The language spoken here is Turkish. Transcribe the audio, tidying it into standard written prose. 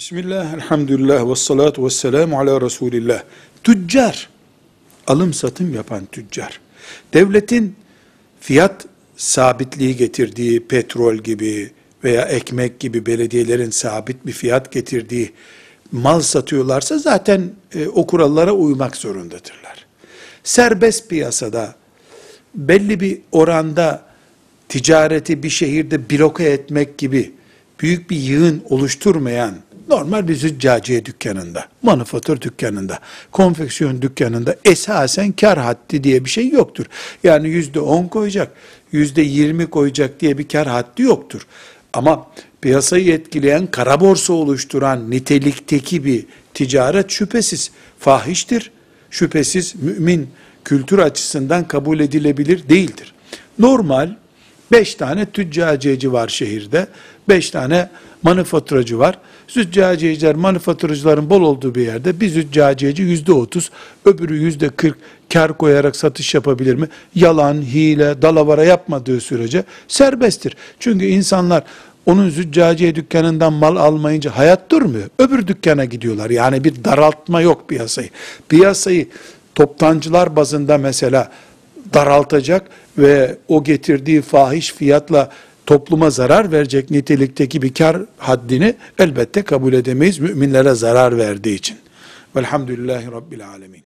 Bismillah, elhamdülillah, ve salatu ve selamu ala Resulillah. Tüccar, alım satım yapan tüccar. Devletin fiyat sabitliği getirdiği petrol gibi veya ekmek gibi belediyelerin sabit bir fiyat getirdiği mal satıyorlarsa zaten o kurallara uymak zorundadırlar. Serbest piyasada belli bir oranda ticareti bir şehirde bloke etmek gibi büyük bir yığın oluşturmayan normal bir züccaciye dükkanında, manufatur dükkanında, konfeksiyon dükkanında esasen kar haddi diye bir şey yoktur. Yani %10 koyacak, %20 koyacak diye bir kar haddi yoktur. Ama piyasayı etkileyen, kara borsa oluşturan nitelikteki bir ticaret şüphesiz fahiştir. Şüphesiz mümin kültür açısından kabul edilebilir değildir. Normal 5 tane tüccaciyeci var şehirde, 5 tane manufaturacı var. Züccaciyeciler, manufaturacıların bol olduğu bir yerde bir züccaciyeci %30, öbürü %40 kar koyarak satış yapabilir mi? Yalan, hile, dalavara yapmadığı sürece serbesttir. Çünkü insanlar onun züccaciye dükkanından mal almayınca hayat durmuyor. Öbür dükkana gidiyorlar. Yani bir daraltma yok piyasayı. Piyasayı toptancılar bazında mesela daraltacak ve o getirdiği fahiş fiyatla topluma zarar verecek nitelikteki bir kar haddini elbette kabul edemeyiz, müminlere zarar verdiği için. Velhamdülillahi Rabbil Alemin.